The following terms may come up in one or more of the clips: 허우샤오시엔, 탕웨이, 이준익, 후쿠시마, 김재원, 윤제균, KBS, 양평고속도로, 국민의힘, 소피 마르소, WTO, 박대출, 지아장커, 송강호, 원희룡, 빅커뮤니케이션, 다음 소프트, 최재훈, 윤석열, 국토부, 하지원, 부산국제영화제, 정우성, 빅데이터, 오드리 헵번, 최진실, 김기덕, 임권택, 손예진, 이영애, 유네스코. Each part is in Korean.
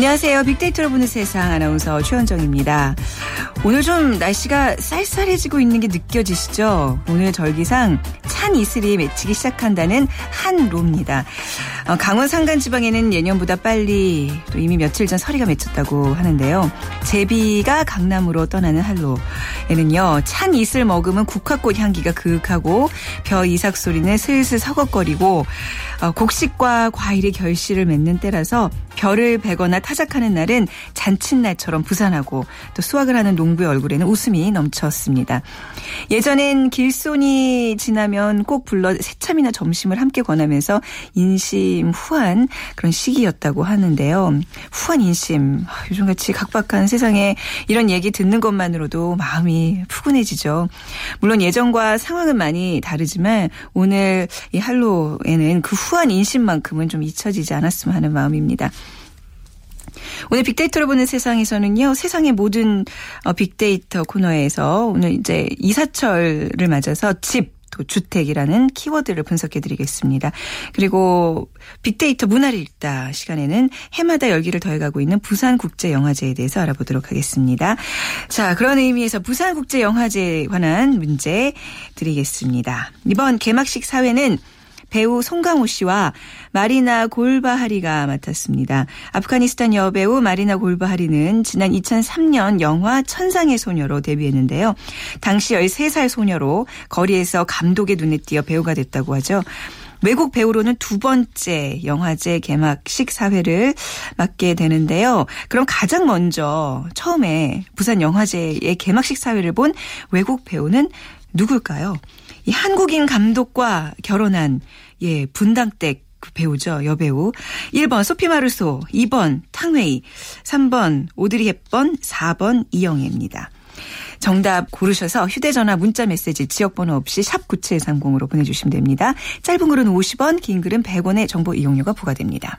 안녕하세요. 빅데이터로 보는 세상 아나운서 최현정입니다. 오늘 좀 날씨가 쌀쌀해지고 있는 게 느껴지시죠? 오늘 절기상 찬 이슬이 맺히기 시작한다는 한로입니다. 강원 산간지방에는 예년보다 빨리 또 이미 며칠 전 서리가 맺혔다고 하는데요. 제비가 강남으로 떠나는 한로에는요. 찬 이슬 머금은 국화꽃 향기가 그윽하고 벼 이삭 소리는 슬슬 서걱거리고 곡식과 과일의 결실을 맺는 때라서 벼를 베거나 타작하는 날은 잔칫날처럼 부산하고 또 수확을 하는 농부의 얼굴에는 웃음이 넘쳤습니다. 예전엔 길손이 지나면 꼭 불러 새참이나 점심을 함께 권하면서 인심 후한 그런 시기였다고 하는데요. 후한 인심, 요즘같이 각박한 세상에 이런 얘기 듣는 것만으로도 마음이 푸근해지죠. 물론 예전과 상황은 많이 다르지만 오늘 이 한로에는 그 후한 인심만큼은 좀 잊혀지지 않았으면 하는 마음입니다. 오늘 빅데이터로 보는 세상에서는요. 세상의 모든 빅데이터 코너에서 오늘 이제 이사철을 맞아서 집, 또 주택이라는 키워드를 분석해드리겠습니다. 그리고 빅데이터 문화를 읽다 시간에는 해마다 열기를 더해가고 있는 부산국제영화제에 대해서 알아보도록 하겠습니다. 자, 그런 의미에서 부산국제영화제에 관한 문제 드리겠습니다. 이번 개막식 사회는 배우 송강호 씨와 마리나 골바하리가 맡았습니다. 아프가니스탄 여배우 마리나 골바하리는 지난 2003년 영화 천상의 소녀로 데뷔했는데요. 당시 13살 소녀로 거리에서 감독의 눈에 띄어 배우가 됐다고 하죠. 외국 배우로는 두 번째 영화제 개막식 사회를 맡게 되는데요. 그럼 가장 먼저 처음에 부산 영화제의 개막식 사회를 본 외국 배우는 누굴까요? 이 한국인 감독과 결혼한 분당댁 배우죠. 여배우. 1번 소피 마르소, 2번 탕웨이, 3번 오드리 헵번, 4번 이영애입니다. 정답 고르셔서 휴대전화 문자메시지 지역번호 없이 샵 9730으로 보내주시면 됩니다. 짧은 글은 50원, 긴 글은 100원의 정보 이용료가 부과됩니다.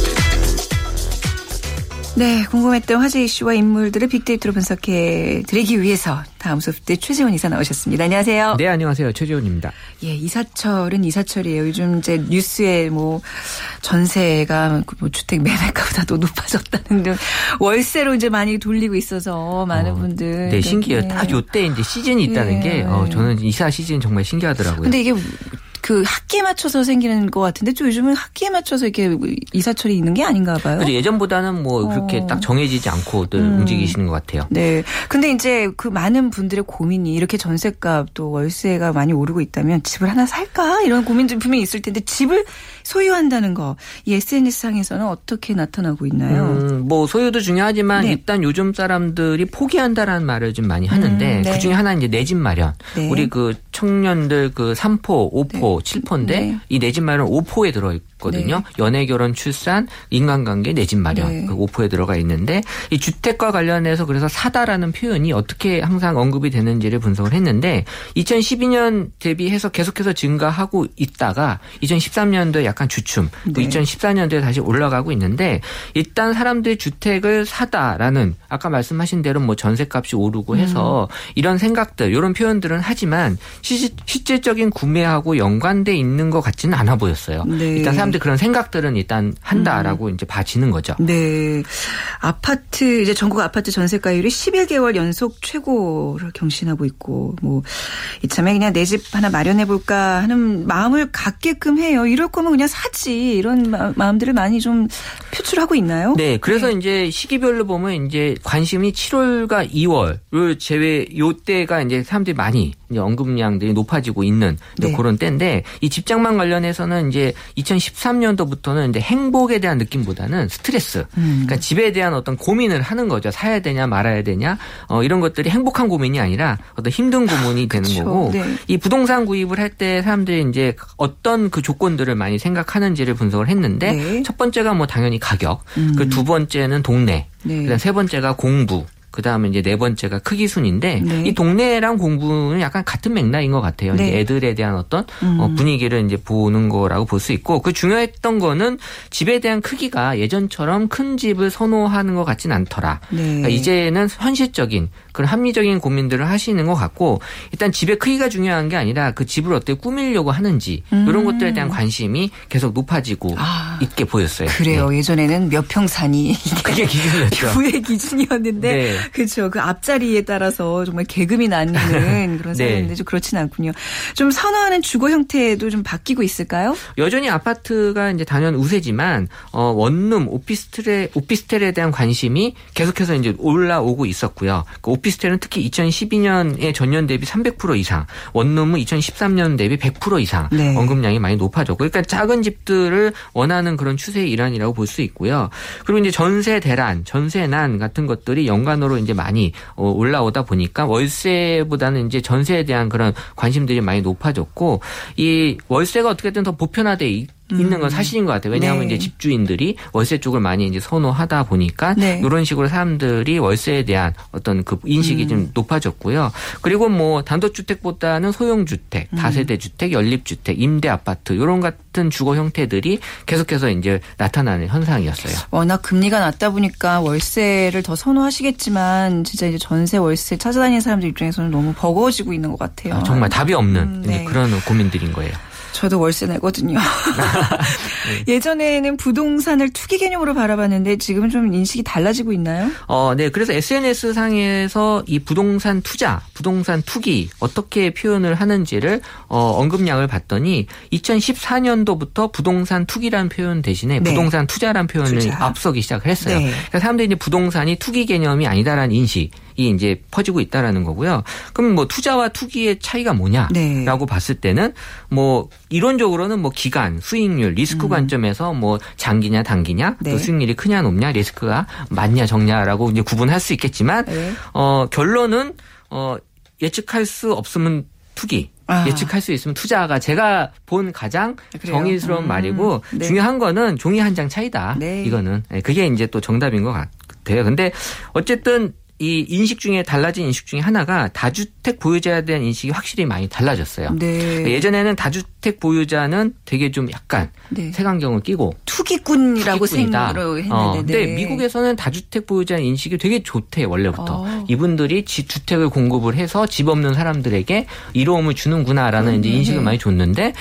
네, 궁금했던 화제 이슈와 인물들을 빅데이터로 분석해드리기 위해서 다음 소프트 최재훈 이사 나오셨습니다. 안녕하세요. 네, 안녕하세요. 최재훈입니다. 예, 이사철은 이사철이에요. 요즘 이제 뉴스에 전세가 주택 매매가보다 더 높아졌다는 등 월세로 이제 많이 돌리고 있어서 많은 분들. 네, 신기해요. 딱 요때 이제 시즌이 있다는 게 저는 이사 시즌 정말 신기하더라고요. 근데 이게 그 학기에 맞춰서 생기는 것 같은데 좀 요즘은 학기에 맞춰서 이렇게 이사철이 있는 게 아닌가 봐요. 그렇죠. 예전보다는 그렇게 딱 정해지지 않고 움직이시는 것 같아요. 네. 근데 이제 그 많은 분들의 고민이 이렇게 전셋값 또 월세가 많이 오르고 있다면 집을 하나 살까? 이런 고민들이 분명히 있을 텐데 집을 소유한다는 거. 이 SNS상에서는 어떻게 나타나고 있나요? 소유도 중요하지만 네. 일단 요즘 사람들이 포기한다라는 말을 좀 많이 하는데 네. 그중에 하나는 이제 내 집 마련. 네. 우리 그 청년들 그 3포, 5포. 네. 7포인데 네. 이 내 집 마련 5포에 들어있거든요. 네. 연애, 결혼, 출산, 인간관계, 내 집 마련 네. 그 5포에 들어가 있는데 이 주택과 관련해서 그래서 사다라는 표현이 어떻게 항상 언급이 되는지를 분석을 했는데 2012년 대비해서 계속해서 증가하고 있다가 2013년도에 약간 주춤 네. 2014년도에 다시 올라가고 있는데 일단 사람들이 주택을 사다라는 아까 말씀하신 대로 전세값이 오르고 해서 이런 생각들 이런 표현들은 하지만 실질적인 구매하고 연관돼 있는 것 같지는 않아 보였어요. 네. 일단 사람들 그런 생각들은 일단 한다라고 이제 봐지는 거죠. 네, 아파트 이제 전국 아파트 전세가율이 11개월 연속 최고를 경신하고 있고 이참에 그냥 내 집 하나 마련해 볼까 하는 마음을 갖게끔 해요. 이럴 거면 그냥 사지 이런 마음들을 많이 좀 표출하고 있나요? 네, 그래서 네. 이제 시기별로 보면 이제 관심이 7월과 2월을 제외 요때가 이제 사람들이 많이 이제 언급량들이 높아지고 있는 네. 그런 때. 인데 이 집장만 관련해서는 이제 2013년도부터는 이제 행복에 대한 느낌보다는 스트레스, 그러니까 집에 대한 어떤 고민을 하는 거죠. 사야 되냐 말아야 되냐 이런 것들이 행복한 고민이 아니라 어떤 힘든 고민이 되는 거고 네. 이 부동산 구입을 할 때 사람들이 이제 어떤 그 조건들을 많이 생각하는지를 분석을 했는데 네. 첫 번째가 당연히 가격, 그 두 번째는 동네, 네. 그다음 세 번째가 공부. 그다음에 이제 네 번째가 크기 순인데 네. 이 동네랑 공부는 약간 같은 맥락인 것 같아요. 네. 이제 애들에 대한 어떤 분위기를 이제 보는 거라고 볼 수 있고 그 중요했던 거는 집에 대한 크기가 예전처럼 큰 집을 선호하는 것 같진 않더라. 네. 그러니까 이제는 현실적인 그런 합리적인 고민들을 하시는 것 같고 일단 집의 크기가 중요한 게 아니라 그 집을 어떻게 꾸미려고 하는지 이런 것들에 대한 관심이 계속 높아지고 있게 보였어요. 그래요. 네. 예전에는 몇 평산이 그게 기준이었죠. 부의 기준이었는데 네. 그렇죠. 그 앞자리에 따라서 정말 계급이 나뉘는 그런 사례인데 좀 그렇진 않군요. 좀 선호하는 주거 형태도 좀 바뀌고 있을까요? 여전히 아파트가 이제 단연 우세지만 원룸 오피스텔에 대한 관심이 계속해서 이제 올라오고 있었고요. 그 오피스텔은 특히 2012년에 전년 대비 300% 이상, 원룸은 2013년 대비 100% 이상 네. 언급량이 많이 높아졌고, 그러니까 작은 집들을 원하는 그런 추세의 일환이라고 볼 수 있고요. 그리고 이제 전세 대란, 전세난 같은 것들이 연간으로 이제 많이 올라오다 보니까 월세보다는 이제 전세에 대한 그런 관심들이 많이 높아졌고, 이 월세가 어떻게든 더 보편화돼 있는 건 사실인 것 같아요. 왜냐하면 네. 이제 집주인들이 월세 쪽을 많이 이제 선호하다 보니까 네. 이런 식으로 사람들이 월세에 대한 어떤 그 인식이 좀 높아졌고요. 그리고 뭐 단독주택보다는 소형주택, 다세대주택, 연립주택, 임대아파트 이런 같은 주거 형태들이 계속해서 이제 나타나는 현상이었어요. 워낙 금리가 낮다 보니까 월세를 더 선호하시겠지만 진짜 이제 전세 월세 찾아다니는 사람들 입장에서는 너무 버거워지고 있는 것 같아요. 아, 정말 답이 없는 네. 그런 고민들인 거예요. 저도 월세 내거든요. 네. 예전에는 부동산을 투기 개념으로 바라봤는데 지금은 좀 인식이 달라지고 있나요? 네. 그래서 SNS 상에서 이 부동산 투자, 부동산 투기 어떻게 표현을 하는지를 언급량을 봤더니 2014년도부터 부동산 투기란 표현 대신에 네. 부동산 투자란 표현을 앞서기 시작을 했어요. 네. 그러니까 사람들이 이제 부동산이 투기 개념이 아니다라는 인식. 이 이제 퍼지고 있다라는 거고요. 그럼 뭐 투자와 투기의 차이가 뭐냐라고 네. 봤을 때는 뭐 이론적으로는 뭐 기간, 수익률, 리스크 관점에서 뭐 장기냐, 단기냐, 네. 또 수익률이 크냐, 높냐, 리스크가 많냐, 적냐라고 이제 구분할 수 있겠지만 네. 결론은 예측할 수 없으면 투기. 예측할 수 있으면 투자가 제가 본 가장 그래요? 정의스러운 말이고 네. 중요한 거는 종이 한 장 차이다. 네. 이거는 그게 이제 또 정답인 것 같아요. 근데 어쨌든 이 인식 중에 달라진 인식 중에 하나가 다주택 보유자에 대한 인식이 확실히 많이 달라졌어요. 네. 예전에는 다주택 보유자는 되게 좀 약간 네. 색안경을 끼고 투기꾼이라고 생각을 했는데 근데 네. 미국에서는 다주택 보유자의 인식이 되게 좋대요. 원래부터. 이분들이 주택을 공급을 해서 집 없는 사람들에게 이로움을 주는구나라는 이제 인식을 많이 줬는데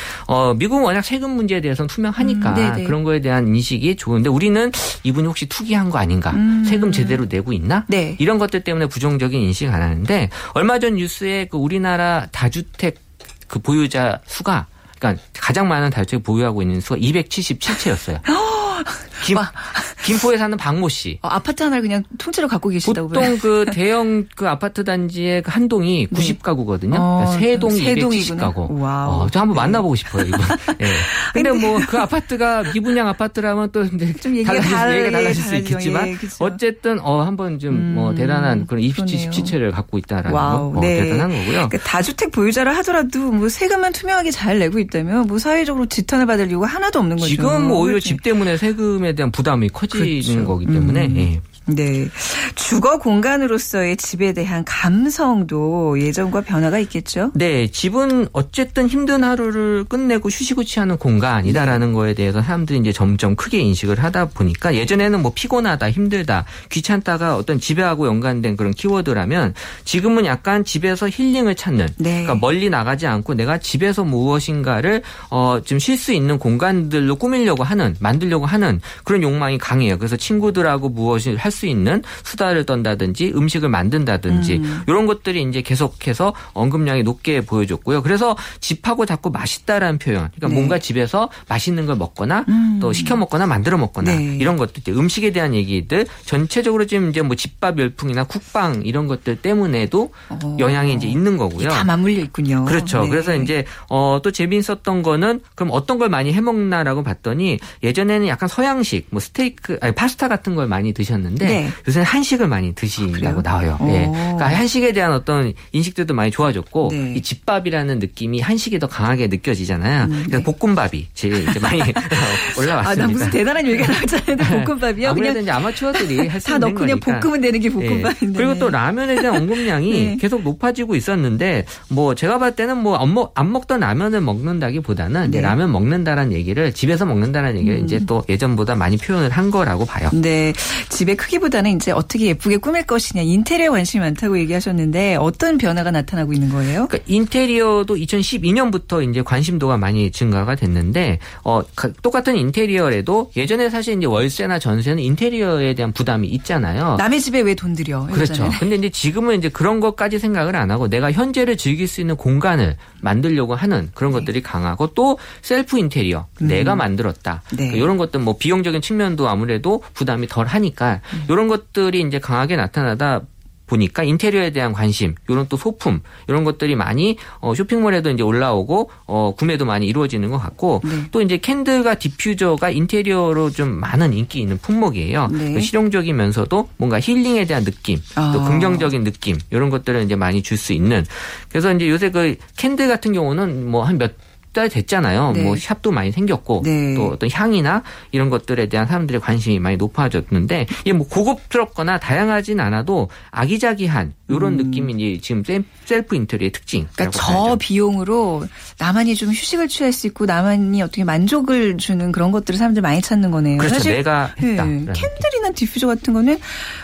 미국은 워낙 세금 문제에 대해서는 투명하니까 그런 거에 대한 인식이 좋은데 우리는 이분이 혹시 투기한 거 아닌가? 세금 제대로 내고 있나? 네. 이런 것 때문에 부정적인 인식을 안 하는데 얼마 전 뉴스에 그 우리나라 다주택 그 보유자 수가 그러니까 가장 많은 다주택 보유하고 있는 수가 277채였어요. 김포에 사는 박모 씨. 아파트 하나를 그냥 통째로 갖고 계신다고 보통 그 대형 그 아파트 단지의 그 한 동이 90가구거든요. 그러니까 세 동이 270가구. 와우. 저 한번 만나보고 싶어요, 이분. 예. 네. 근데 뭐 그 아파트가 미분양 아파트라면 또 좀 얘기가 달라질 수 있겠지만 예, 그렇죠. 어쨌든 한번 좀 뭐 대단한 그런 277채를 갖고 있다라는 와우. 거 네. 대단한 거고요. 그러니까 다주택 보유자라 하더라도 뭐 세금만 투명하게 잘 내고 있다면 뭐 사회적으로 지탄을 받을 이유가 하나도 없는 거죠. 지금 뭐 오히려 그렇지. 집 때문에 세금에 대한 부담이 커지는 그렇죠. 거기 때문에 예. 네. 주거 공간으로서의 집에 대한 감성도 예전과 변화가 있겠죠? 네. 집은 어쨌든 힘든 하루를 끝내고 쉬시고 취하는 공간이다라는 네. 거에 대해서 사람들이 이제 점점 크게 인식을 하다 보니까 예전에는 뭐 피곤하다, 힘들다, 귀찮다가 어떤 집에하고 연관된 그런 키워드라면 지금은 약간 집에서 힐링을 찾는 네. 그러니까 멀리 나가지 않고 내가 집에서 무엇인가를 좀 쉴 수 있는 공간들로 꾸미려고 하는, 만들려고 하는 그런 욕망이 강해요. 그래서 친구들하고 무엇을 할 수 있는 수다를 떤다든지 음식을 만든다든지 이런 것들이 이제 계속해서 언급량이 높게 보여줬고요. 그래서 집하고 자꾸 맛있다라는 표현. 그러니까 네. 뭔가 집에서 맛있는 걸 먹거나 또 시켜 먹거나 만들어 먹거나 네. 이런 것들 이제 음식에 대한 얘기들 전체적으로 지금 이제 뭐 집밥 열풍이나 국방 이런 것들 때문에도 영향이 이제 있는 거고요. 다 맞물려 있군요. 그렇죠. 네. 그래서 이제 또 재미있었던 거는 그럼 어떤 걸 많이 해 먹나라고 봤더니 예전에는 약간 서양식 뭐 스테이크, 아니 파스타 같은 걸 많이 드셨는데 있는데 네. 요새 한식을 많이 드시라고 나와요. 네. 그러니까 한식에 대한 어떤 인식들도 많이 좋아졌고 네. 이 집밥이라는 느낌이 한식이 더 강하게 느껴지잖아요. 그러니까 볶음밥이 제일 이제 많이 올라왔습니다. 아, 나 무슨 대단한 얘기가 나왔잖아요. 볶음밥이요? 아무래도 그냥 이제 아마추어들이 할 수 있는 거니까. 다 넣고 그냥 볶으면 되는 게 볶음밥인데. 네. 그리고 또 라면에 대한 언급량이 네. 계속 높아지고 있었는데 뭐 제가 봤을 때는 뭐 안 먹던 라면을 먹는다기보다는 네. 라면 먹는다라는 얘기를 집에서 먹는다라는 얘기를 이제 또 예전보다 많이 표현을 한 거라고 봐요. 네. 집의 크기보다는 이제 어떻게 예쁘게 꾸밀 것이냐 인테리어에 관심이 많다고 얘기하셨는데 어떤 변화가 나타나고 있는 거예요? 그러니까 인테리어도 2012년부터 이제 관심도가 많이 증가가 됐는데 똑같은 인테리어에도 예전에 사실 이제 월세나 전세는 인테리어에 대한 부담이 있잖아요. 남의 집에 왜 돈 들여? 그렇죠. 근데 이제 지금은 이제 그런 것까지 생각을 안 하고 내가 현재를 즐길 수 있는 공간을 만들려고 하는 그런 것들이 강하고 또 셀프 인테리어 내가 만들었다. 네. 그러니까 이런 것들 뭐 비용적인 측면도 아무래도 부담이 덜 하니까 이런 것들이 이제 강하게 나타나다 보니까 인테리어에 대한 관심, 이런 또 소품, 이런 것들이 많이 쇼핑몰에도 이제 올라오고 구매도 많이 이루어지는 것 같고 네. 또 이제 캔들과 디퓨저가 인테리어로 좀 많은 인기 있는 품목이에요. 네. 실용적이면서도 뭔가 힐링에 대한 느낌, 또 긍정적인 느낌 이런 것들을 이제 많이 줄 수 있는. 그래서 이제 요새 그 캔들 같은 경우는 뭐 한 몇 달 됐잖아요. 네. 뭐 샵도 많이 생겼고 네. 또 어떤 향이나 이런 것들에 대한 사람들의 관심이 많이 높아졌는데 이게 뭐 고급스럽거나 다양하진 않아도 아기자기한 이런 느낌이 이제 지금 셀프 인테리어의 특징. 그러니까 저 비용으로 나만이 좀 휴식을 취할 수 있고 나만이 어떻게 만족을 주는 그런 것들을 사람들 많이 찾는 거네요. 그렇죠. 사실 내가 했다. 네. 캔들이나 디퓨저 같은 거는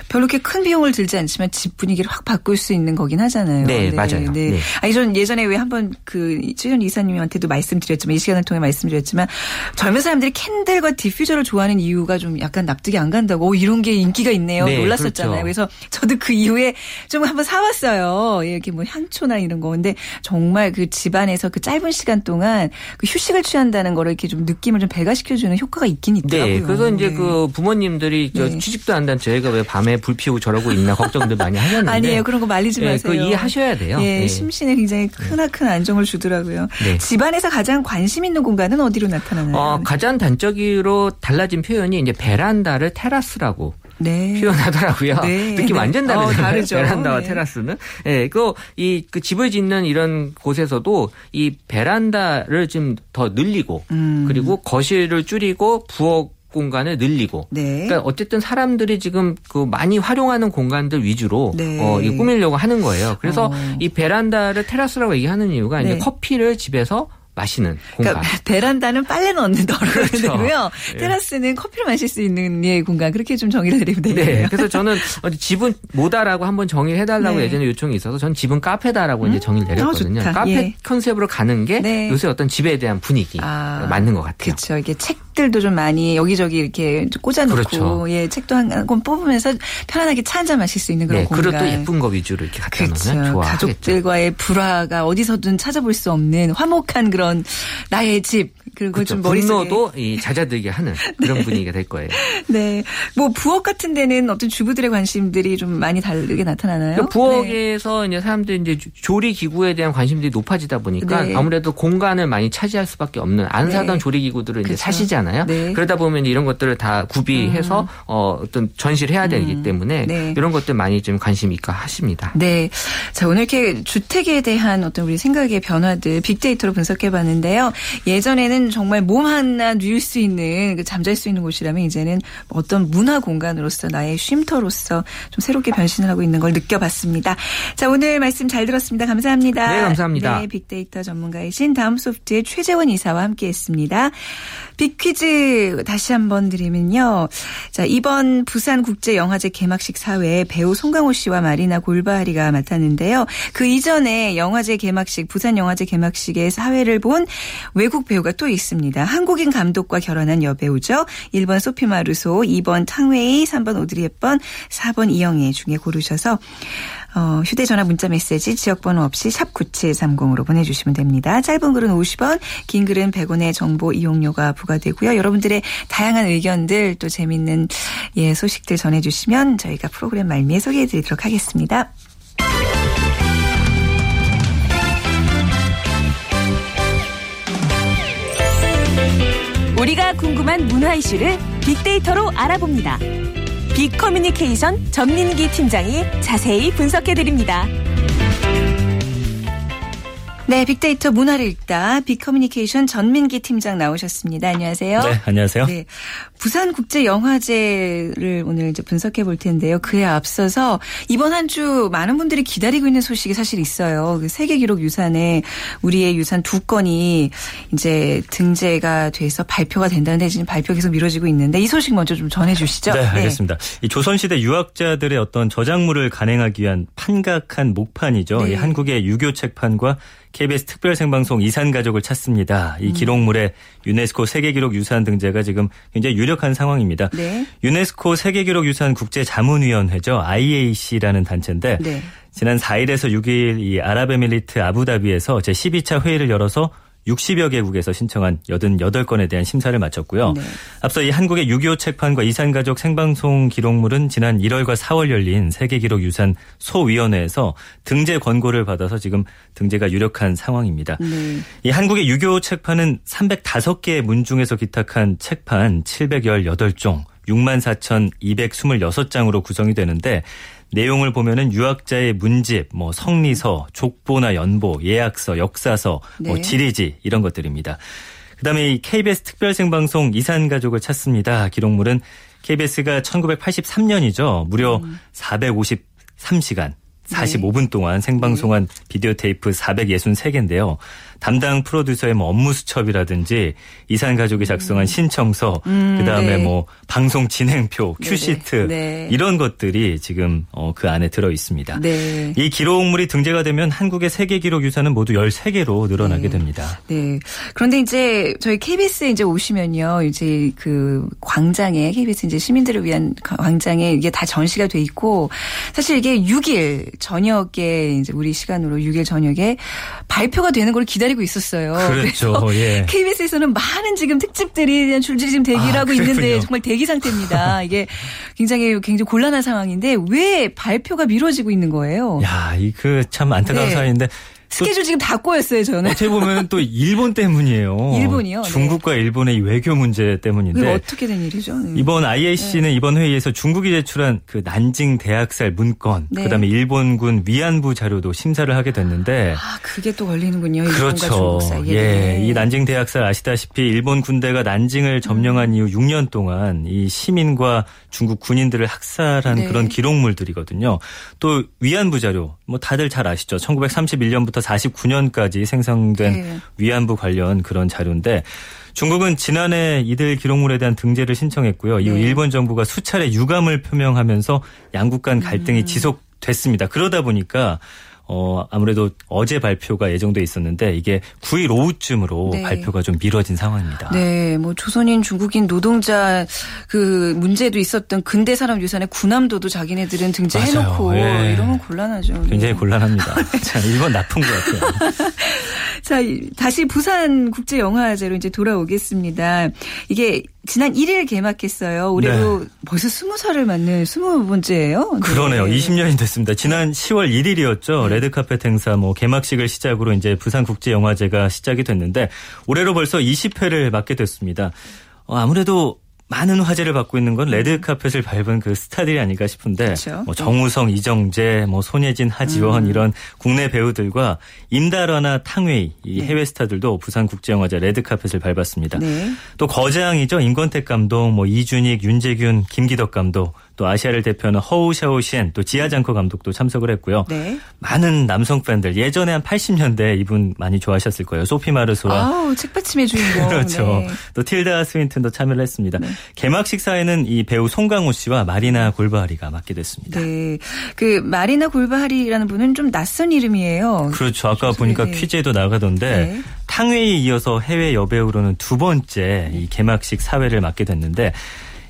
별로 이렇게 큰 비용을 들지 않지만 집 분위기를 확 바꿀 수 있는 거긴 하잖아요. 네, 네. 맞아요. 네. 네. 아니 저는 예전에 왜 한번 그 최재훈 이사님한테도 말씀드렸지만 이 시간을 통해 말씀드렸지만 젊은 사람들이 캔들과 디퓨저를 좋아하는 이유가 좀 약간 납득이 안 간다고 이런 게 인기가 있네요. 네, 놀랐었잖아요. 그렇죠. 그래서 저도 그 이후에 좀 한번 사왔어요. 이렇게 뭐 향초나 이런 거. 근데 정말 그 집안에서 그 짧은 시간 동안 그 휴식을 취한다는 거를 이렇게 좀 느낌을 좀 배가시켜주는 효과가 있긴 있더라고요. 네. 그래서 이제 네. 그 부모님들이 저 네. 취직도 안 단 저희가 왜 밤에 불 피우고 저러고 있나 걱정들 많이 하셨는데 아니에요. 그런 거 말리지 마세요. 네, 그거 이해하셔야 돼요. 네, 네. 심신에 굉장히 크나큰 안정을 주더라고요. 네. 집안에서 가장 관심 있는 공간은 어디로 나타나나요? 가장 단적으로 달라진 표현이 이제 베란다를 테라스라고. 네. 표현하더라고요. 네. 느낌 완전 다르죠. 베란다와 네. 테라스는. 네, 그 집을 짓는 이런 곳에서도 이 베란다를 좀 더 늘리고 그리고 거실을 줄이고 부엌 공간을 늘리고. 네. 그러니까 어쨌든 사람들이 지금 그 많이 활용하는 공간들 위주로 네. 이 꾸미려고 하는 거예요. 그래서 이 베란다를 테라스라고 얘기하는 이유가 네. 이제 커피를 집에서 마시는 공간. 그러니까 베란다는 빨래는 얻는 더러운 데고요. 네. 테라스는 커피를 마실 수 있는 예, 공간. 그렇게 좀 정의를 드리면 되겠네요. 네. 그래서 저는 집은 뭐다라고 한번 정의를 해달라고 네. 예전에 요청이 있어서 저는 집은 카페다라고 이제 정의를 내렸거든요. 카페 예. 컨셉으로 가는 게 네. 요새 어떤 집에 대한 분위기 맞는 것 같아요. 그렇죠. 이게 책들도 좀 많이 여기저기 이렇게 꽂아놓고 그렇죠. 예, 책도 한 권 뽑으면서 편안하게 차 한 잔 마실 수 있는 그런 네. 공간. 그리고 또 예쁜 거 위주로 이렇게 갖다 놓으면 좋아하겠죠. 가족들과의 불화가 어디서든 찾아볼 수 없는 화목한 그런 나의 집 그리고 그렇죠. 좀 머릿속에 분노도 이 잦아들게 하는 그런 네. 분위기가 될 거예요. 네, 뭐 부엌 같은 데는 어떤 주부들의 관심들이 좀 많이 다르게 나타나나요? 부엌에서 네. 이제 사람들이 이제 조리 기구에 대한 관심들이 높아지다 보니까 네. 아무래도 공간을 많이 차지할 수밖에 없는 안 사던 네. 조리 기구들을 이제 그렇죠. 사시잖아요. 네. 그러다 보면 이런 것들을 다 구비해서 어떤 전시를 해야 되기 때문에 네. 이런 것들 많이 좀 관심이 있까 하십니다. 네, 자 오늘 이렇게 주택에 대한 어떤 우리 생각의 변화들 빅데이터로 분석해 봤는데요. 예전에는 정말 몸 하나 누울 수 있는 잠잘 수 있는 곳이라면 이제는 어떤 문화 공간으로서 나의 쉼터로서 좀 새롭게 변신을 하고 있는 걸 느껴봤습니다. 자 오늘 말씀 잘 들었습니다. 감사합니다. 네. 감사합니다. 네, 빅데이터 전문가이신 다음 소프트의 최재훈 이사와 함께했습니다. 빅퀴즈 다시 한번 드리면요. 자 이번 부산국제영화제 개막식 사회에 배우 송강호 씨와 마리나 골바하리가 맡았는데요. 그 이전에 영화제 개막식 부산영화제 개막식의 사회를 본 외국 배우가 또 있습니다. 한국인 감독과 결혼한 여배우죠. 1번 소피 마르소, 2번 탕웨이, 3번 오드리 헵번, 4번 이영애 중에 고르셔서 휴대전화 문자메시지 지역번호 없이 샵 9730으로 보내주시면 됩니다. 짧은 글은 50원, 긴 글은 100원의 정보 이용료가 부과되고요. 여러분들의 다양한 의견들 또 재미있는 예, 소식들 전해주시면 저희가 프로그램 말미에 소개해드리도록 하겠습니다. 우리가 궁금한 문화 이슈를 빅데이터로 알아봅니다. 빅커뮤니케이션 전민기 팀장이 자세히 분석해드립니다. 네, 빅데이터 문화를 읽다 빅커뮤니케이션 전민기 팀장 나오셨습니다. 안녕하세요. 네, 안녕하세요. 네, 부산국제영화제를 오늘 이제 분석해 볼 텐데요. 그에 앞서서 이번 한 주 많은 분들이 기다리고 있는 소식이 사실 있어요. 세계 기록 유산에 우리의 유산 두 건이 이제 등재가 돼서 발표가 된다는데 지금 발표 계속 미뤄지고 있는데 이 소식 먼저 좀 전해 주시죠. 네, 알겠습니다. 네. 이 조선시대 유학자들의 어떤 저작물을 간행하기 위한 판각한 목판이죠. 네. 이 한국의 유교 책판과 KBS 특별생방송 이산가족을 찾습니다. 이 기록물에 유네스코 세계기록 유산 등재가 지금 굉장히 유력한 상황입니다. 네. 유네스코 세계기록 유산 국제자문위원회죠. IAC라는 단체인데 네. 지난 4일에서 6일 이 아랍에미리트 아부다비에서 제12차 회의를 열어서 60여 개국에서 신청한 88건에 대한 심사를 마쳤고요. 네. 앞서 이 한국의 6.25 책판과 이산가족 생방송 기록물은 지난 1월과 4월 열린 세계기록 유산 소위원회에서 등재 권고를 받아서 지금 등재가 유력한 상황입니다. 네. 이 한국의 6.25 책판은 305개의 문중에서 기탁한 책판 718종, 64,226장으로 구성이 되는데 내용을 보면은 유학자의 문집, 뭐 성리서, 족보나 연보, 예약서, 역사서, 네. 뭐 지리지 이런 것들입니다. 그다음에 이 KBS 특별생방송 이산가족을 찾습니다. 기록물은 KBS가 1983년이죠. 무려 453시간. 45분 동안 생방송한 비디오 테이프 463개인데요. 담당 프로듀서의 뭐 업무 수첩이라든지 이산가족이 작성한 신청서, 그다음에 뭐 방송 진행표, 큐시트 이런 것들이 지금 그 안에 들어 있습니다. 네. 이 기록물이 등재가 되면 한국의 세계기록 유산은 모두 13개로 늘어나게 됩니다. 네. 그런데 이제 저희 KBS에 이제 오시면요. 이제 그 광장에 KBS 이제 시민들을 위한 광장에 이게 다 전시가 돼 있고 사실 이게 6일 저녁에 이제 우리 시간으로 6일 저녁에 발표가 되는 걸 기다리고 있었어요. 그렇죠. 예. KBS에서는 많은 지금 특집들이 그냥 줄줄이 지금 대기를 하고 있는데 정말 대기 상태입니다. 이게 굉장히 곤란한 상황인데 왜 발표가 미뤄지고 있는 거예요? 야, 이 그 참 안타까운 사연인데. 스케줄 지금 다 꼬였어요, 저는. 어떻게 보면 또 일본 때문이에요. 일본이요? 중국과 네. 일본의 외교 문제 때문인데. 어떻게 된 일이죠? 이번 IAC는 이번 회의에서 중국이 제출한 그 난징 대학살 문건, 네. 그다음에 일본군 위안부 자료도 심사를 하게 됐는데. 아, 그게 또 걸리는군요. 그렇죠. 중국 사이에. 예, 이 난징 대학살 아시다시피 일본 군대가 난징을 점령한 이후 6년 동안 이 시민과 중국 군인들을 학살한 네. 그런 기록물들이거든요. 또 위안부 자료, 뭐 다들 잘 아시죠. 1931년부터 49년까지 생성된 네. 위안부 관련 그런 자료인데 중국은 지난해 이들 기록물에 대한 등재를 신청했고요. 이후 네. 일본 정부가 수차례 유감을 표명하면서 양국 간 갈등이 지속됐습니다. 그러다 보니까 아무래도 어제 발표가 예정돼 있었는데 이게 9일 오후쯤으로 네. 발표가 좀 미뤄진 상황입니다. 네, 뭐 조선인, 중국인, 노동자 그 문제도 있었던 근대 사람 유산의 군함도도 자기네들은 등재해놓고 네. 이러면 곤란하죠. 굉장히 네. 곤란합니다. 참 일본 나쁜 것 같아요. 자, 다시 부산국제영화제로 이제 돌아오겠습니다. 이게 지난 1일 개막했어요. 올해로 네. 벌써 20살을 맞는 20번째예요. 네. 그러네요. 20년이 됐습니다. 지난 10월 1일이었죠. 레드카펫 행사 뭐 개막식을 시작으로 이제 부산국제영화제가 시작이 됐는데 올해로 벌써 20회를 맞게 됐습니다. 아무래도 많은 화제를 받고 있는 건 레드카펫을 밟은 그 스타들이 아닐까 싶은데 그렇죠. 뭐 정우성, 이정재, 뭐 손예진, 하지원 이런 국내 배우들과 임다라나 탕웨이 이 해외 스타들도 부산국제영화제 레드카펫을 밟았습니다. 네. 또 거장이죠. 임권택 감독, 뭐 이준익, 윤제균, 김기덕 감독 또 아시아를 대표하는 허우샤오시엔 또 지아장커 감독도 참석을 했고요. 네. 많은 남성 팬들 예전에 한 80년대 이분 많이 좋아하셨을 거예요. 소피 마르소와 아우 책받침의 주인공. 그렇죠. 네. 또 tilda swinton도 참여를 했습니다. 네. 개막 식사에는 이 배우 송강호 씨와 마리나 골바하리가 맡게 됐습니다. 네, 그 마리나 골바하리라는 분은 좀 낯선 이름이에요. 그렇죠. 아까 보니까 네. 퀴즈에도 나가던데 네. 탕웨이에 이어서 해외 여배우로는 두 번째 이 개막식 사회를 맡게 됐는데.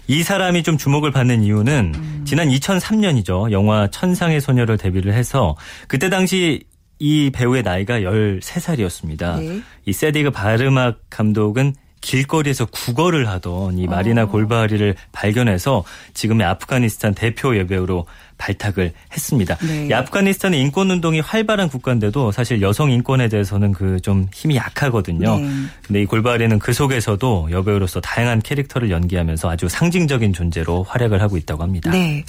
이 사람이 좀 주목을 받는 이유는 지난 2003년이죠. 영화 천상의 소녀를 데뷔를 해서 그때 당시 이 배우의 나이가 13살이었습니다. 네. 이 세디그 바르막 감독은 길거리에서 구걸을 하던 이 마리나 골바하리를 발견해서 지금의 아프가니스탄 대표 여배우로 발탁을 했습니다. 네. 아프가니스탄은 인권운동이 활발한 국가인데도 사실 여성 인권에 대해서는 그 좀 힘이 약하거든요. 네. 근데 이 골바리는 그 속에서도 여배우로서 다양한 캐릭터를 연기하면서 아주 상징적인 존재로 활약을 하고 있다고 합니다. 네.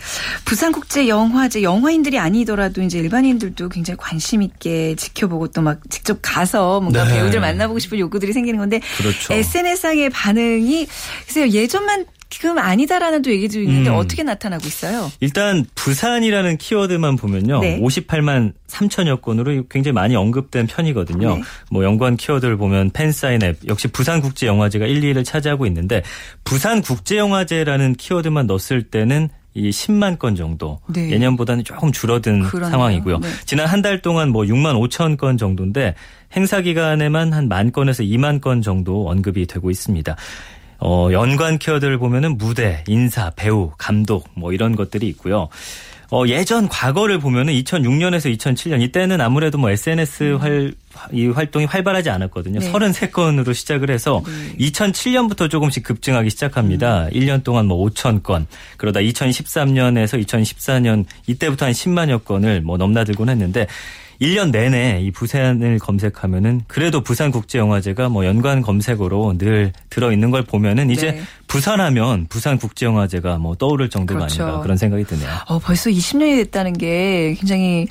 부산국제영화제 영화인들이 아니더라도 이제 일반인들도 굉장히 관심 있게 지켜보고 또 막 직접 가서 뭔가 네. 배우들 만나보고 싶은 욕구들이 생기는 건데 그렇죠. SNS상의 반응이 글쎄요 예전만 지금 아니다라는 또 얘기도 있는데 어떻게 나타나고 있어요? 일단 부산이라는 키워드만 보면요. 네. 58만 3천여 건으로 굉장히 많이 언급된 편이거든요. 네. 뭐 연관 키워드를 보면 팬사인 앱 역시 부산국제영화제가 1, 2위를 차지하고 있는데 부산국제영화제라는 키워드만 넣었을 때는 이 10만 건 정도 네. 예년보다는 조금 줄어든 그러네요. 상황이고요. 네. 지난 한 달 동안 뭐 6만 5천 건 정도인데 행사 기간에만 한 1만 건에서 2만 건 정도 언급이 되고 있습니다. 연관 키워드를 보면은 무대, 인사, 배우, 감독 뭐 이런 것들이 있고요. 예전 과거를 보면은 2006년에서 2007년 이때는 아무래도 뭐 SNS 이 활동이 활발하지 않았거든요. 네. 33건으로 시작을 해서 2007년부터 조금씩 급증하기 시작합니다. 1년 동안 뭐 5천 건. 그러다 2013년에서 2014년 이때부터 한 10만여 건을 뭐 넘나들곤 했는데 1년 내내 이 부산을 검색하면은 그래도 부산국제영화제가 뭐 연관 검색어로 늘 들어있는 걸 보면은 이제 네. 부산하면 부산국제영화제가 뭐 떠오를 정도가 그렇죠. 아닌가 그런 생각이 드네요. 벌써 20년이 됐다는 게 굉장히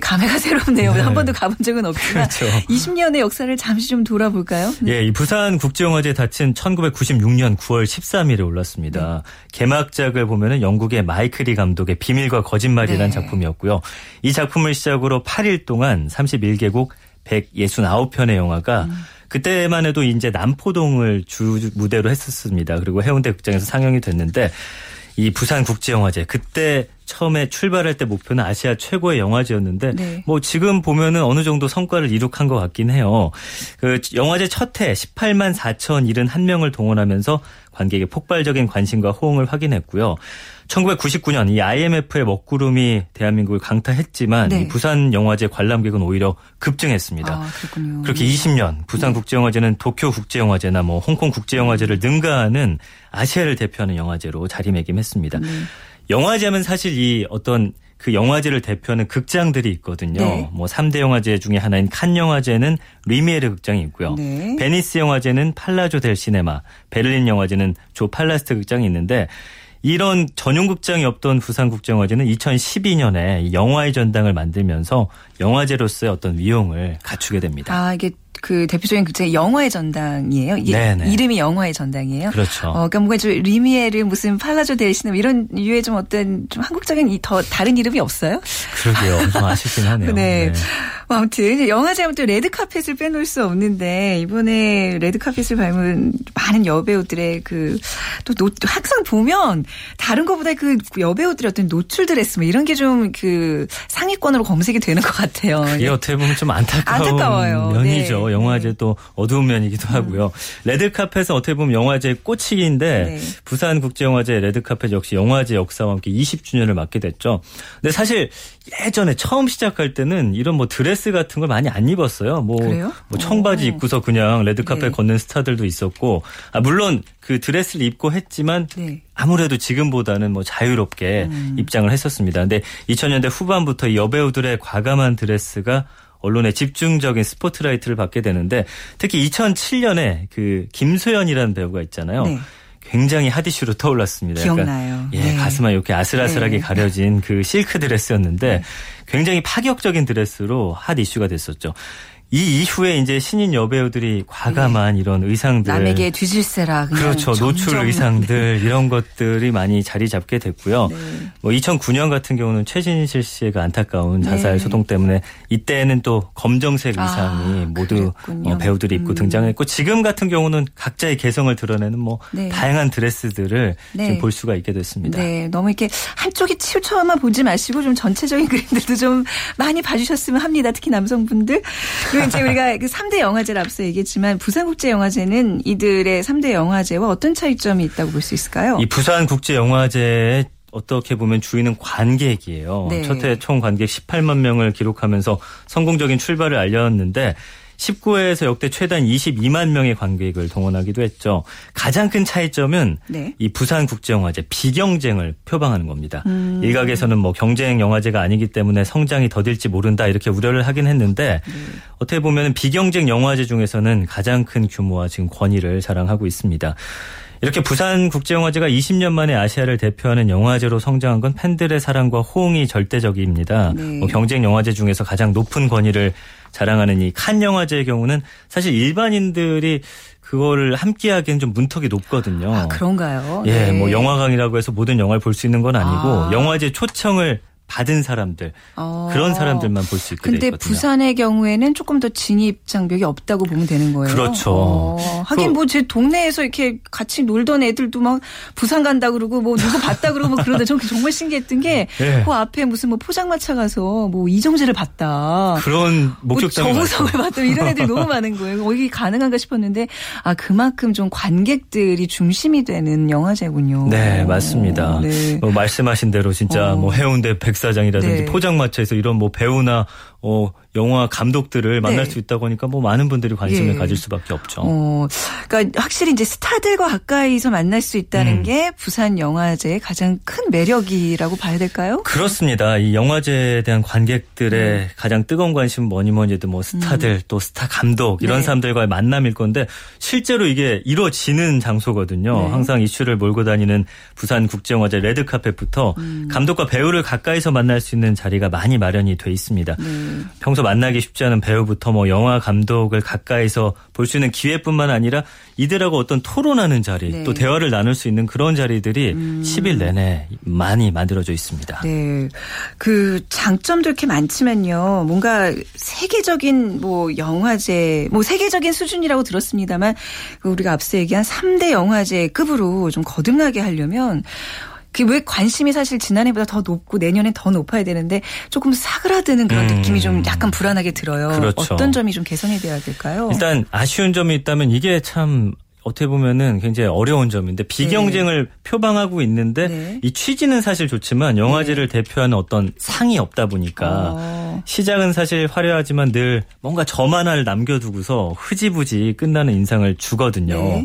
감회가 새롭네요. 네. 한 번도 가본 적은 없지만 그렇죠. 20년의 역사를 잠시 좀 돌아볼까요? 네. 이 부산국제영화제 닫힌 1996년 9월 13일에 올랐습니다. 네. 개막작을 보면은 영국의 마이클 리 감독의 비밀과 거짓말이라는 네. 작품이었고요. 이 작품을 시작으로 8일 동안 31개국 169편의 영화가 그때만 해도 이제 남포동을 주 무대로 했었습니다. 그리고 해운대 극장에서 상영이 됐는데 이 부산국제영화제 그때 처음에 출발할 때 목표는 아시아 최고의 영화제였는데 네. 뭐 지금 보면은 어느 정도 성과를 이룩한 것 같긴 해요. 그 영화제 첫 해 18만 4,071명을 동원하면서 관객의 폭발적인 관심과 호응을 확인했고요. 1999년 이 IMF의 먹구름이 대한민국을 강타했지만 네. 이 부산 영화제 관람객은 오히려 급증했습니다. 아, 그렇군요. 그렇게 20년 부산 국제영화제는 도쿄 국제영화제나 뭐 홍콩 국제영화제를 능가하는 아시아를 대표하는 영화제로 자리매김했습니다. 영화제면 사실 이 어떤 그 영화제를 대표하는 극장들이 있거든요. 네. 뭐 3대 영화제 중에 하나인 칸 영화제는 리미에르 극장이 있고요. 네. 베니스 영화제는 팔라조 델 시네마, 베를린 영화제는 조 팔라스트 극장이 있는데 이런 전용 극장이 없던 부산국제영화제는 2012년에 영화의 전당을 만들면서 영화제로서의 어떤 위용을 갖추게 됩니다. 아, 이게 그 대표적인 극장이 영화의 전당이에요? 네네. 이름이 영화의 전당이에요? 그렇죠. 그러니까 뭔가 좀 리미에르 무슨 팔라조 델 시네마 이런 유의 좀 어떤 좀 한국적인 더 다른 이름이 없어요? 그러게요. 좀 아쉽긴 하네요. 네. 네. 아무튼 영화제 하면 또 레드카펫을 빼놓을 수 없는데 이번에 레드카펫을 밟은 많은 여배우들의 그 또 항상 보면 다른 것보다 그 여배우들의 어떤 노출드레스 뭐 이런 게 좀 그 상위권으로 검색이 되는 것 같아요. 이게 어떻게 보면 좀 안타까워요. 면이죠. 네. 영화제 또 어두운 면이기도 하고요. 레드카펫은 어떻게 보면 영화제의 꽃이기인데 네. 부산국제영화제 레드카펫 역시 영화제 역사와 함께 20주년을 맞게 됐죠. 근데 사실 예전에 처음 시작할 때는 이런 뭐 드레스 같은 걸 많이 안 입었어요. 뭐 청바지 입고서 그냥 레드카펫 네. 걷는 스타들도 있었고 물론 그 드레스를 입고 했지만 네. 아무래도 지금보다는 뭐 자유롭게 입장을 했었습니다. 근데 2000년대 후반부터 이 여배우들의 과감한 드레스가 언론의 집중적인 스포트라이트를 받게 되는데 특히 2007년에 그 김소연이라는 배우가 있잖아요. 네. 굉장히 핫이슈로 떠올랐습니다. 기억나요. 네. 가슴만 이렇게 아슬아슬하게 네. 가려진 그 실크 드레스였는데 네. 굉장히 파격적인 드레스로 핫 이슈가 됐었죠. 이 이후에 이제 신인 여배우들이 과감한 네. 이런 의상들. 남에게 뒤질세라. 그렇죠. 점점. 노출 의상들 이런 것들이 많이 자리 잡게 됐고요. 네. 뭐 2009년 같은 경우는 최진실 씨의 그 안타까운 자살 네. 소동 때문에 이때는 또 검정색 의상이 모두 배우들이 입고 등장했고 지금 같은 경우는 각자의 개성을 드러내는 뭐 네. 다양한 드레스들을 네. 지금 볼 수가 있게 됐습니다. 네. 너무 이렇게 한쪽에 치우쳐만 보지 마시고 좀 전체적인 그림들도 좀 많이 봐주셨으면 합니다. 특히 남성분들. 이제 우리가 3대 영화제를 앞서 얘기했지만 부산국제영화제는 이들의 3대 영화제와 어떤 차이점이 있다고 볼 수 있을까요? 이 부산국제영화제의 어떻게 보면 주인은 관객이에요. 네. 첫해 총 관객 18만 명을 기록하면서 성공적인 출발을 알렸는데 19회에서 역대 최단 22만 명의 관객을 동원하기도 했죠. 가장 큰 차이점은 네. 이 부산국제영화제 비경쟁을 표방하는 겁니다. 일각에서는 뭐 경쟁 영화제가 아니기 때문에 성장이 더딜지 모른다 이렇게 우려를 하긴 했는데 어떻게 보면 비경쟁 영화제 중에서는 가장 큰 규모와 지금 권위를 자랑하고 있습니다. 이렇게 부산국제영화제가 20년 만에 아시아를 대표하는 영화제로 성장한 건 팬들의 사랑과 호응이 절대적입니다. 네. 뭐 경쟁 영화제 중에서 가장 높은 권위를 자랑하는 이 칸 영화제의 경우는 사실 일반인들이 그거를 함께하기엔 좀 문턱이 높거든요. 아, 그런가요? 네. 예, 뭐 영화관이라고 해서 모든 영화를 볼 수 있는 건 아니고 영화제 초청을 받은 사람들, 그런 사람들만 볼 수 있게 되거든요. 근데 부산의 경우에는 조금 더 진입 장벽이 없다고 보면 되는 거예요. 그렇죠. 하긴 뭐 제 동네에서 이렇게 같이 놀던 애들도 막 부산 간다 그러고 뭐 누구 봤다 그러고 그러는데 저는 정말 신기했던 게 그 앞에 무슨 뭐 포장마차 가서 뭐 이정재를 봤다. 그런 목격담이 뭐 정우성을 봤다. 이런 애들이 너무 많은 거예요. 이게 가능한가 싶었는데 그만큼 좀 관객들이 중심이 되는 영화제군요. 네, 맞습니다. 네. 말씀하신 대로 진짜 뭐 해운대 백사장이라든지 네. 포장마차에서 이런 뭐 배우나 영화 감독들을 만날 네. 수 있다고 하니까 뭐 많은 분들이 관심을 예. 가질 수밖에 없죠. 그러니까 확실히 이제 스타들과 가까이서 만날 수 있다는 게 부산 영화제의 가장 큰 매력이라고 봐야 될까요? 그렇습니다. 이 영화제에 대한 관객들의 가장 뜨거운 관심은 뭐니 해도 뭐 스타들 또 스타 감독 이런 네. 사람들과의 만남일 건데 실제로 이게 이루어지는 장소거든요. 네. 항상 이슈를 몰고 다니는 부산국제영화제 레드카펫부터 감독과 배우를 가까이서 만날 수 있는 자리가 많이 마련이 돼 있습니다. 평소 만나기 쉽지 않은 배우부터 뭐 영화 감독을 가까이서 볼 수 있는 기회뿐만 아니라 이들하고 어떤 토론하는 자리 네. 또 대화를 나눌 수 있는 그런 자리들이 10일 내내 많이 만들어져 있습니다. 네, 그 장점도 이렇게 많지만요. 뭔가 세계적인 뭐 영화제 뭐 세계적인 수준이라고 들었습니다만 우리가 앞서 얘기한 3대 영화제 급으로 좀 거듭나게 하려면 그 왜 관심이 사실 지난해보다 더 높고 내년엔 더 높아야 되는데 조금 사그라드는 그런 느낌이 좀 약간 불안하게 들어요. 그렇죠. 어떤 점이 좀 개선이 돼야 될까요? 일단 아쉬운 점이 있다면 이게 참 어떻게 보면은 굉장히 어려운 점인데 비경쟁을 네. 표방하고 있는데 네. 이 취지는 사실 좋지만 영화제를 네. 대표하는 어떤 상이 없다 보니까 시작은 사실 화려하지만 늘 뭔가 점 하나를 남겨두고서 흐지부지 끝나는 인상을 주거든요. 네.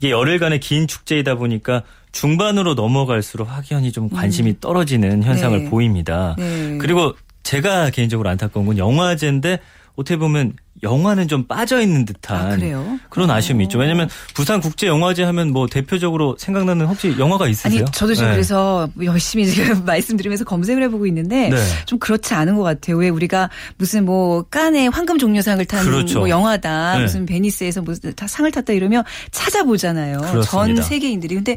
이게 열흘간의 긴 축제이다 보니까 중반으로 넘어갈수록 확연히 좀 관심이 떨어지는 현상을 네. 보입니다. 네. 그리고 제가 개인적으로 안타까운 건 영화제인데 어떻게 보면 영화는 좀 빠져있는 듯한 그런 아쉬움이 있죠. 왜냐하면 부산국제영화제 하면 뭐 대표적으로 생각나는 혹시 영화가 있으세요? 아니 저도 지금 네. 그래서 열심히 지금 말씀드리면서 검색을 해보고 있는데 네. 좀 그렇지 않은 것 같아요. 왜 우리가 무슨 뭐 깐의 황금종려상을 탄 그렇죠. 뭐 영화다. 네. 무슨 베니스에서 뭐 다 상을 탔다 이러면 찾아보잖아요. 그렇습니다. 전 세계인들이. 근데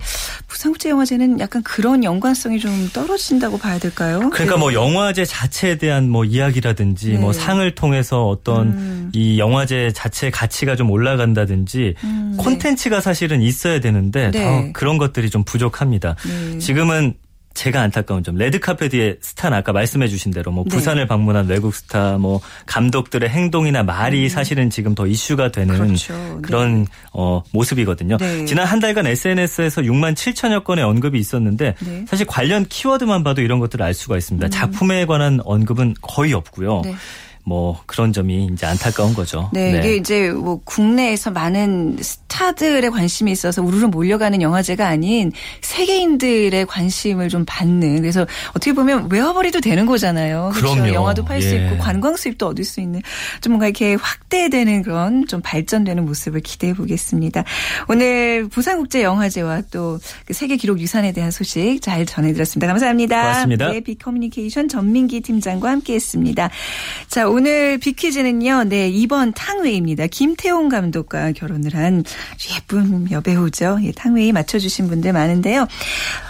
부산국제영화제는 약간 그런 연관성이 좀 떨어진다고 봐야 될까요? 그러니까 뭐 영화제 자체에 대한 뭐 이야기라든지 네. 뭐 상을 통해서 어떤 이 영화제 자체의 가치가 좀 올라간다든지 콘텐츠가 네. 사실은 있어야 되는데 네. 그런 것들이 좀 부족합니다. 네. 지금은 제가 안타까운 점 레드카펫 위에 스타는 아까 말씀해 주신 대로 뭐 네. 부산을 방문한 외국 스타 뭐 감독들의 행동이나 말이 사실은 지금 더 이슈가 되는 그렇죠. 그런 네. 모습이거든요. 네. 지난 한 달간 SNS에서 6만 7천여 건의 언급이 있었는데 네. 사실 관련 키워드만 봐도 이런 것들을 알 수가 있습니다. 작품에 관한 언급은 거의 없고요. 네. 뭐 그런 점이 이제 안타까운 거죠. 네, 네. 이게 이제 뭐 국내에서 많은 스타들의 관심이 있어서 우르르 몰려가는 영화제가 아닌 세계인들의 관심을 좀 받는 그래서 어떻게 보면 외화벌이도 되는 거잖아요. 그럼요. 그렇죠? 영화도 팔 수 예. 있고 관광 수입도 얻을 수 있는 좀 뭔가 이렇게 확대되는 그런 좀 발전되는 모습을 기대해 보겠습니다. 오늘 부산국제영화제와 또 그 세계 기록 유산에 대한 소식 잘 전해드렸습니다. 감사합니다. 고맙습니다. 네, 빅커뮤니케이션 전민기 팀장과 함께했습니다. 자. 오늘 빅퀴즈는요. 네, 이번 탕웨이입니다. 김태용 감독과 결혼을 한 예쁜 여배우죠. 예, 탕웨이 맞춰주신 분들 많은데요.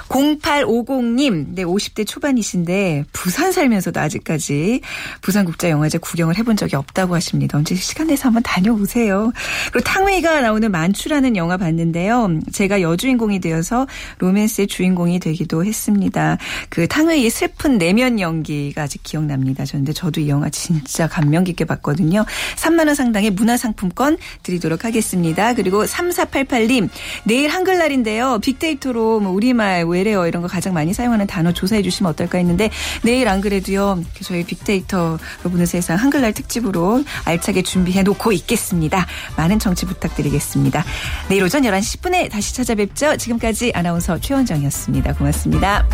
0850님, 네, 50대 초반이신데 부산 살면서도 아직까지 부산국제영화제 구경을 해본 적이 없다고 하십니다. 언제 시간 내서 한번 다녀오세요. 그리고 탕웨이가 나오는 만추라는 영화 봤는데요. 제가 여주인공이 되어서 로맨스의 주인공이 되기도 했습니다. 그 탕웨이의 슬픈 내면 연기가 아직 기억납니다. 그런데 저도 이 영화 진짜 감명 깊게 봤거든요. 3만 원 상당의 문화상품권 드리도록 하겠습니다. 그리고 3488님, 내일 한글날인데요. 빅데이터로 뭐 우리말 외래어 이런 거 가장 많이 사용하는 단어 조사해 주시면 어떨까 했는데 내일 안 그래도요. 저희 빅데이터로 보는 세상 한글날 특집으로 알차게 준비해 놓고 있겠습니다. 많은 청취 부탁드리겠습니다. 내일 오전 11시 10분에 다시 찾아뵙죠. 지금까지 아나운서 최원정이었습니다. 고맙습니다.